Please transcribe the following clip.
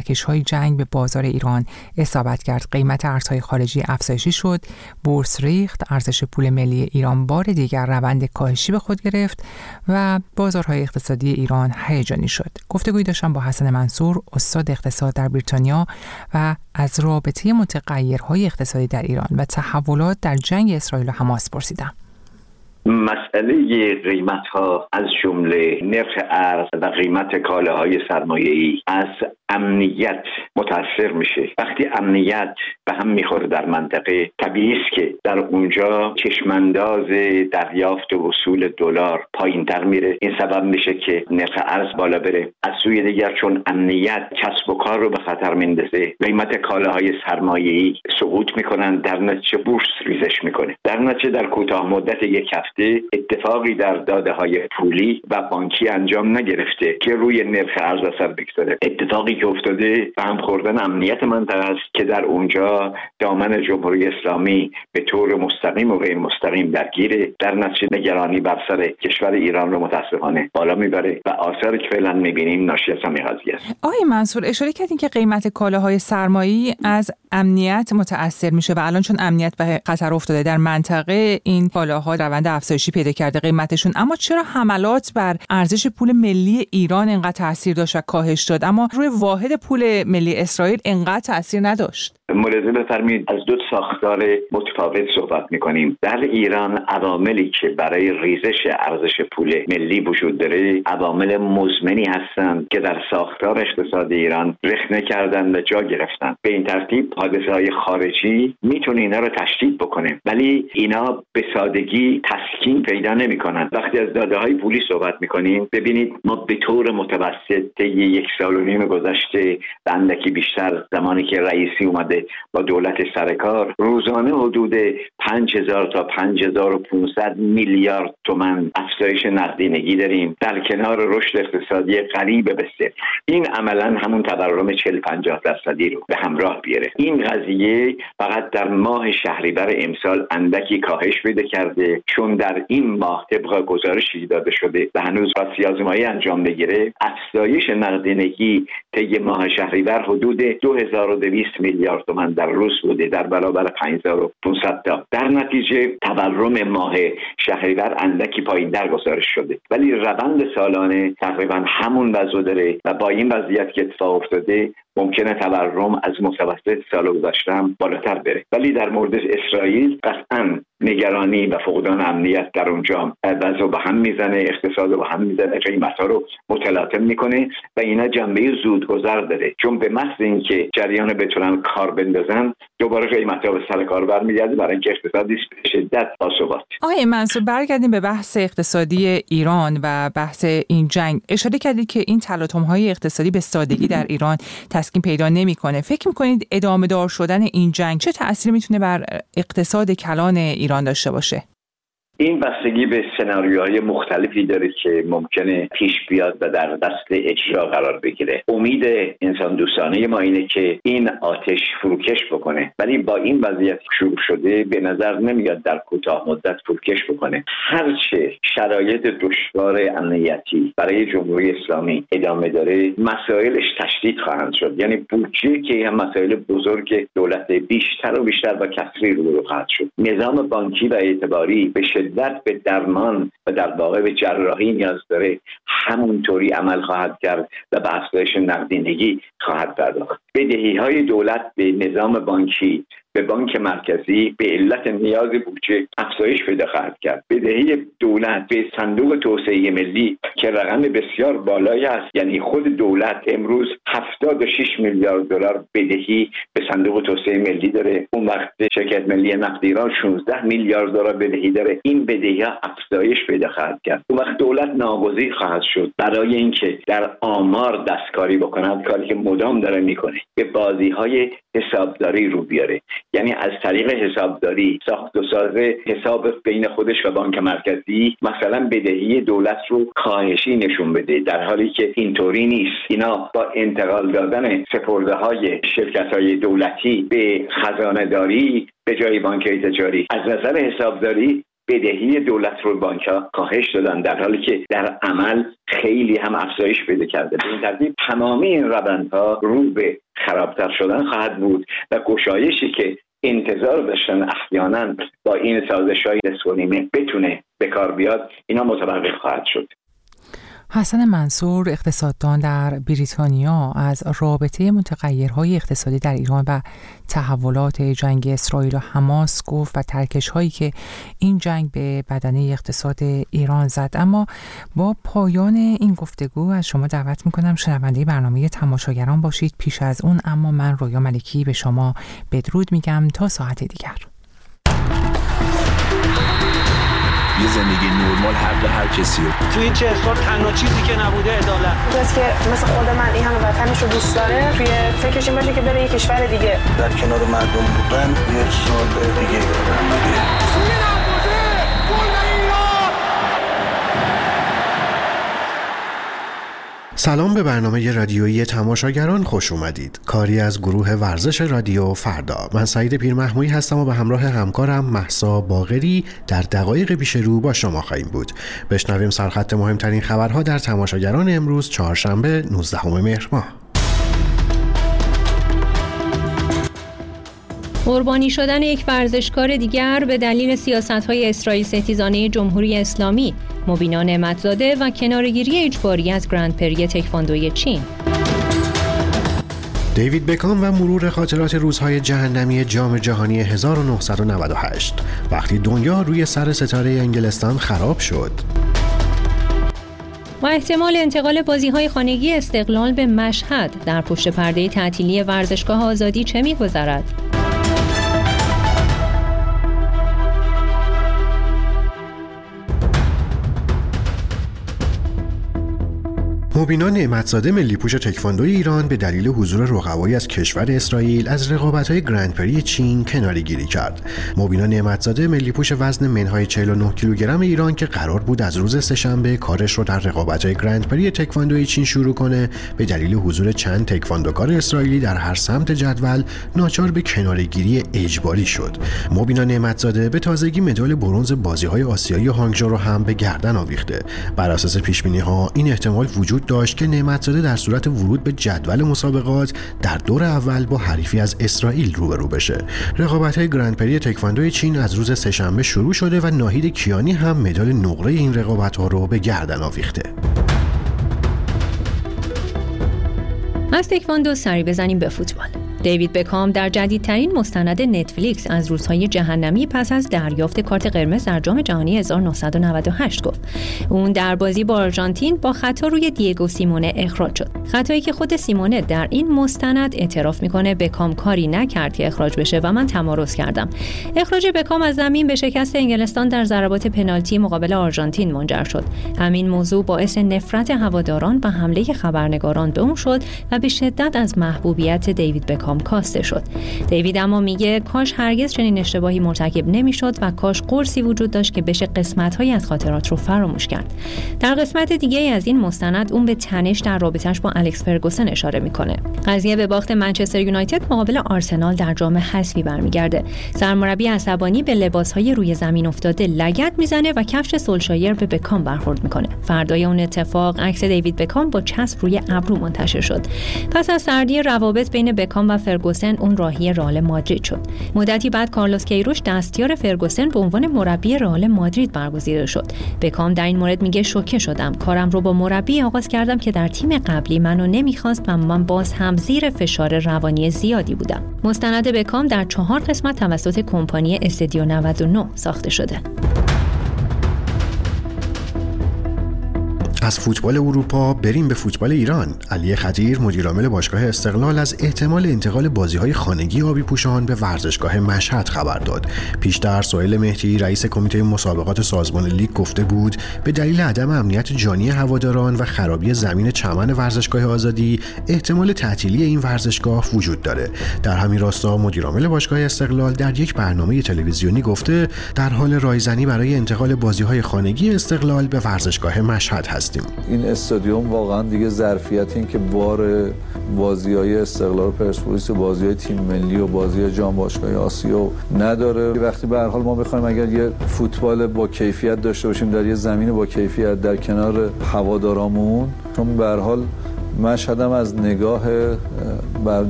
کشورهای جنگ به بازار ایران اصابت کرد. قیمت ارزهای خارجی افزایشی شد، بورس ریخت، ارزش پول ملی ایران بار دیگر روند کاهشی به خود گرفت و بازارهای اقتصادی ایران هیجانی شد. گفتگویی داشتم با حسن منصور، استاد اقتصاد در بریتانیا، و از رابطه متغیرهای اقتصادی در ایران و تحولات در جنگ اسرائیل و حماس پرسیدم. مسئله قیمت ها از جمله نرخ ارز و قیمت کالاهای سرمایه‌ای از امنیت متاثر میشه. وقتی امنیت به هم میخوره در منطقه، طبیعی است که در اونجا چشمانداز دریافت و وصول دلار پایینتر میره. این سبب میشه که نرخ ارز بالا بره. از سوی دیگر چون امنیت کسب و کار رو به خطر میندازه، قیمت کالاهای سرمایه‌ای سقوط میکنن، در نتیجه بورس ریزش میکنه. در نتیجه در کوتاه مدت یک هفته اتفاقی در داده های پولی و بانکی انجام نگرفته که روی نرخ ارز اثر بگذاره. اتفاقی که افتاده به هم خوردن امنیت منطقه است که در اونجا دامن جمهوری اسلامی به طور مستقیم و غیر مستقیم درگیره. در نتیجه نگرانی بر سر کشور ایران رو متاسفانه بالا میبره و آثاری که فعلا میبینیم ناشی از همین قضیه است. آقای منصور، اشاره کردین که قیمت کالاهای سرمایی از امنیت متاثر میشه و الان چون امنیت به خطر افتاده در منطقه، این کالاها روند افزایشی پیدا کرده قیمتشون. اما چرا حملات بر ارزش پول ملی ایران اینقدر تاثیر داشت و کاهش داد، اما روی واحد پول ملی اسرائیل اینقدر تاثیر نداشت؟ ملاحظه بفرمایید از دو ساختار متفاوت صحبت میکنیم. در ایران عواملی که برای ریزش ارزش پول ملی وجود داره عوامل مزمنی هستند که در ساختار اقتصاد ایران رخنه کردن و جا گرفتن. به این ترتیب حادثه‌های خارجی میتونه اینا رو تشدید بکنه، ولی اینا به سادگی تسکین پیدا نمیکنن. وقتی از داده‌های پولی صحبت میکنیم، ببینید ما به طور متوسط یک سال و نیم گذشته و اندکی بیشتر زمانی که رئیسی اومده با دولت سرکار، روزانه حدود 5000 تا 5500 میلیارد تومان افزایش نقدینگی داریم در کنار رشد اقتصادی قریب به صفر. این عملا همون تورم 40-50% رو به همراه بیاره. این قضیه فقط در ماه شهریور امسال اندکی کاهش پیدا کرده، چون در این ماه طبق گزارشی داده شده و هنوز با سیاست‌های انجام بگیره، افزایش نقدینگی طی ماه شهریور حدود 2200 میلیارد من در روز بوده در برابر 5500 تا. در نتیجه تورم ماه شهریور اندکی پایین‌تر گزارش شده، ولی روند سالانه تقریبا همون وضع داره و با این وضعیت که اتفاق افتاده ممکنه تورم از متوسط سال گذشته هم بالاتر بره. ولی در مورد اسرائیل قطعاً نگرانی و فقدان امنیت در اونجا وضع به هم میزنه، اقتصاد به هم میزنه، قیمت‌ها رو متلاطم میکنه و اینا جنبه زودگذر داره، چون به محض اینکه جریان بتونن کار بندازن دوباره قیمت‌ها به سر کار برمیگرده، برای اینکه اقتصادی به شدت باثبات. آقای منصور، برگردیم به بحث اقتصادی ایران و بحث این جنگ. اشاره کردید که این تلاطم‌های اقتصادی به سادگی در ایران تسکین پیدا نمی‌کنه. فکر می‌کنید ادامه دار شدن این جنگ چه تأثیری می‌تونه بر اقتصاد کلان ایران داشته باشه؟ این بستگی به سناریوهای مختلفی داره که ممکنه پیش بیاد و در دست اجرا قرار بگیره. امید انسان دوستانه ما اینه که این آتش فروکش بکنه، ولی با این وضعیت شروع شده به نظر نمیاد در کوتاه مدت فروکش بکنه. هرچه شرایط دشوار امنیتی برای جمهوری اسلامی ادامه داره، مسائلش تشدید خواهند شد. یعنی بودجه که هم مسائل بزرگ دولت بیشتر و بیشتر و کثری رو خواهد شد. نظام بانکی و اعتباری به شدت به درمان و در واقع به جراحی نیاز داره، همونطوری عمل خواهد کرد و به افزایش نقدینگی خواهد پرداخت. بدهی‌های دولت به نظام بانکی، به بانک مرکزی به علت نیاز بودجه افزایش پیدا خواهد کرد. بدهی دولت به صندوق توسعه ملی که رقم بسیار بالایی است، یعنی خود دولت امروز 76 میلیارد دلار بدهی به صندوق توسعه ملی داره، اون وقت شرکت ملی نفت ایران 16 میلیارد دلار بدهی داره. این بدهی‌ها افزایش پیدا خواهد کرد. اون وقت دولت ناگزیر خواهد شد برای اینکه در آمار دستکاری بکند، کاری که مدام داره میکنه، به بازی‌های حسابداری رو بیاره. یعنی از طریق حسابداری، ساخت و ساز حساب بین خودش و بانک مرکزی، مثلا بدهی دولت رو کاهشی نشون بده، در حالی که اینطوری نیست. اینا با انتقال دادن سپرده‌های شرکت‌های دولتی به خزانه‌داری به جای بانک‌های تجاری، از نظر حسابداری بدهی دولت رو بانک‌ها کاهش دادن، در حالی که در عمل خیلی هم افزایش پیدا کرده. به این ترتیب تمامی این روندها رو به خرابتر شدن خواهد بود و گشایشی که انتظار داشتن احیانا با این سازش‌های نسونیمه بتونه به کار بیاد، اینا متوقف خواهد شد. حسن منصور، اقتصاددان در بریتانیا، از رابطه متغیرهای اقتصادی در ایران و تحولات جنگ اسرائیل و حماس گفت و ترکش‌هایی که این جنگ به بدنه اقتصاد ایران زد. اما با پایان این گفتگو از شما دعوت می‌کنم شنونده برنامه تماشاگران باشید. پیش از اون اما من رویا ملکی به شما بدرود میگم تا ساعت دیگر. یه زندگی نورمال حق هر کسیه. تو این 40 سال تنها چیزی که نبوده عدالت. کسی که مثل خود من این همه وطنشو دوست داره، توی فکرش این باشه که بره یه کشور دیگه. در کنار مردم بودن یه سال دیگه بودن. سلام، به برنامه رادیویی تماشاگران خوش اومدید. کاری از گروه ورزش رادیو فردا. من سعید پیر پیرمحمودی هستم و به همراه همکارم مهسا باقری در دقایق پیش رو با شما خواهیم بود. بشنویم سرخط مهمترین خبرها در تماشاگران امروز چهارشنبه 19 مهر ماه. قربانی شدن یک ورزشکار دیگر به دلیل سیاست‌های اسرائیل ستیزانه جمهوری اسلامی. مبینا نعمت زاده و کناره‌گیری اجباری از گرند پری تکواندوی چین. دیوید بکام و مرور خاطرات روزهای جهنمی جام جهانی 1998 وقتی دنیا روی سر ستاره انگلستان خراب شد. و احتمال انتقال بازی‌های خانگی استقلال به مشهد. در پشت پرده تعطیلی ورزشگاه آزادی چه می‌گذرد؟ مبینا نعمت زاده، ملی پوش تکواندوی ایران، به دلیل حضور رقبایی از کشور اسرائیل از رقابت‌های گرند پری چین کناره‌گیری کرد. مبینا نعمت زاده، ملی پوش وزن منهای 49 کیلوگرم ایران که قرار بود از روز سه‌شنبه کارش رو در رقابت‌های گرند پری تکواندوی چین شروع کنه، به دلیل حضور چند تکواندوکار اسرائیلی در هر سمت جدول ناچار به کناره‌گیری اجباری شد. مبینا نعمت زاده به تازگی مدال برنز بازی‌های آسیایی هانگجو رو هم به گردن آویخته. بر اساس پیش‌بینی‌ها این احتمال وجود داشت که نعمت‌زاده در صورت ورود به جدول مسابقات در دور اول با حریفی از اسرائیل روبرو بشه. رقابت‌های گرند پری تکواندوی چین از روز سه‌شنبه شروع شده و ناهید کیانی هم مدال نقره این رقابت‌ها رو به گردن آویخته. از تکواندو سری بزنیم به فوتبال. دیوید بکام در جدیدترین مستند نتفلیکس از روزهای جهنمی پس از دریافت کارت قرمز در جام جهانی 1998 گفت. اون در بازی با آرژانتین با خطا روی دیگو سیمونه اخراج شد. خطایی که خود سیمونه در این مستند اعتراف میکنه بکام کاری نکرد که اخراج بشه و من تمارض کردم. اخراج بکام از زمین به شکست انگلستان در ضربات پنالتی مقابل آرژانتین منجر شد. همین موضوع باعث نفرت هواداران و حمله خبرنگاران به اون شد و به شدت از محبوبیت دیوید بکام کاسته شد. دیوید اما میگه کاش هرگز چنین اشتباهی مرتکب نمیشد و کاش قرصی وجود داشت که بشه قسمت‌هایی از خاطرات رو فراموش کرد. در قسمت دیگه‌ای از این مستند اون به تنش در رابطه‌اش با الیکس فرگوسن اشاره میکنه. قضیه به باخت منچستر یونایتد مقابل آرسنال در جام حذفی برمیگرده. سرمربی عصبانی به لباس‌های روی زمین افتاده لگد میزنه و کفش سولشایر به بکام برخورد میکنه. فردای اون اتفاق عکس دیوید بکام با چسب روی ابرو منتشر شد. پس از سردی روابط بین بکام و فرگوسن اون راهی رئال مادرید شد. مدتی بعد کارلوس کیروش دستیار فرگوسن به عنوان مربی رئال مادرید برگزیده شد. بکام در این مورد میگه شوکه شدم. کارم رو با مربی آغاز کردم که در تیم قبلی منو نمیخواست و من باز هم زیر فشار روانی زیادی بودم. مستند بکام در 4 قسمت توسط کمپانی استدیو 99 ساخته شده. از فوتبال اروپا بریم به فوتبال ایران. علی خدیر، مدیرعامل باشگاه استقلال، از احتمال انتقال بازی‌های خانگی آبی‌پوشان به ورزشگاه مشهد خبر داد. پیشتر سهیل مهدی، رئیس کمیته مسابقات سازمان لیگ، گفته بود به دلیل عدم امنیت جانی هواداران و خرابی زمین چمن ورزشگاه آزادی احتمال تعطیلی این ورزشگاه وجود داره. در همین راستا مدیرعامل باشگاه استقلال در یک برنامه تلویزیونی گفته در حال رایزنی برای انتقال بازی‌های خانگی استقلال به ورزشگاه مشهد هست. هستیم. این استادیوم واقعا دیگه ظرفیت این که بار بازی‌های استقلال و پرسپولیس و بازی‌های تیم ملی و بازی‌های جام باشگاه‌های آسیا نداره. وقتی به هر حال ما بخوایم اگر یه فوتبال با کیفیت داشته باشیم در یه زمین با کیفیت در کنار هوادارامون، چون به هر حال مشهدم از نگاه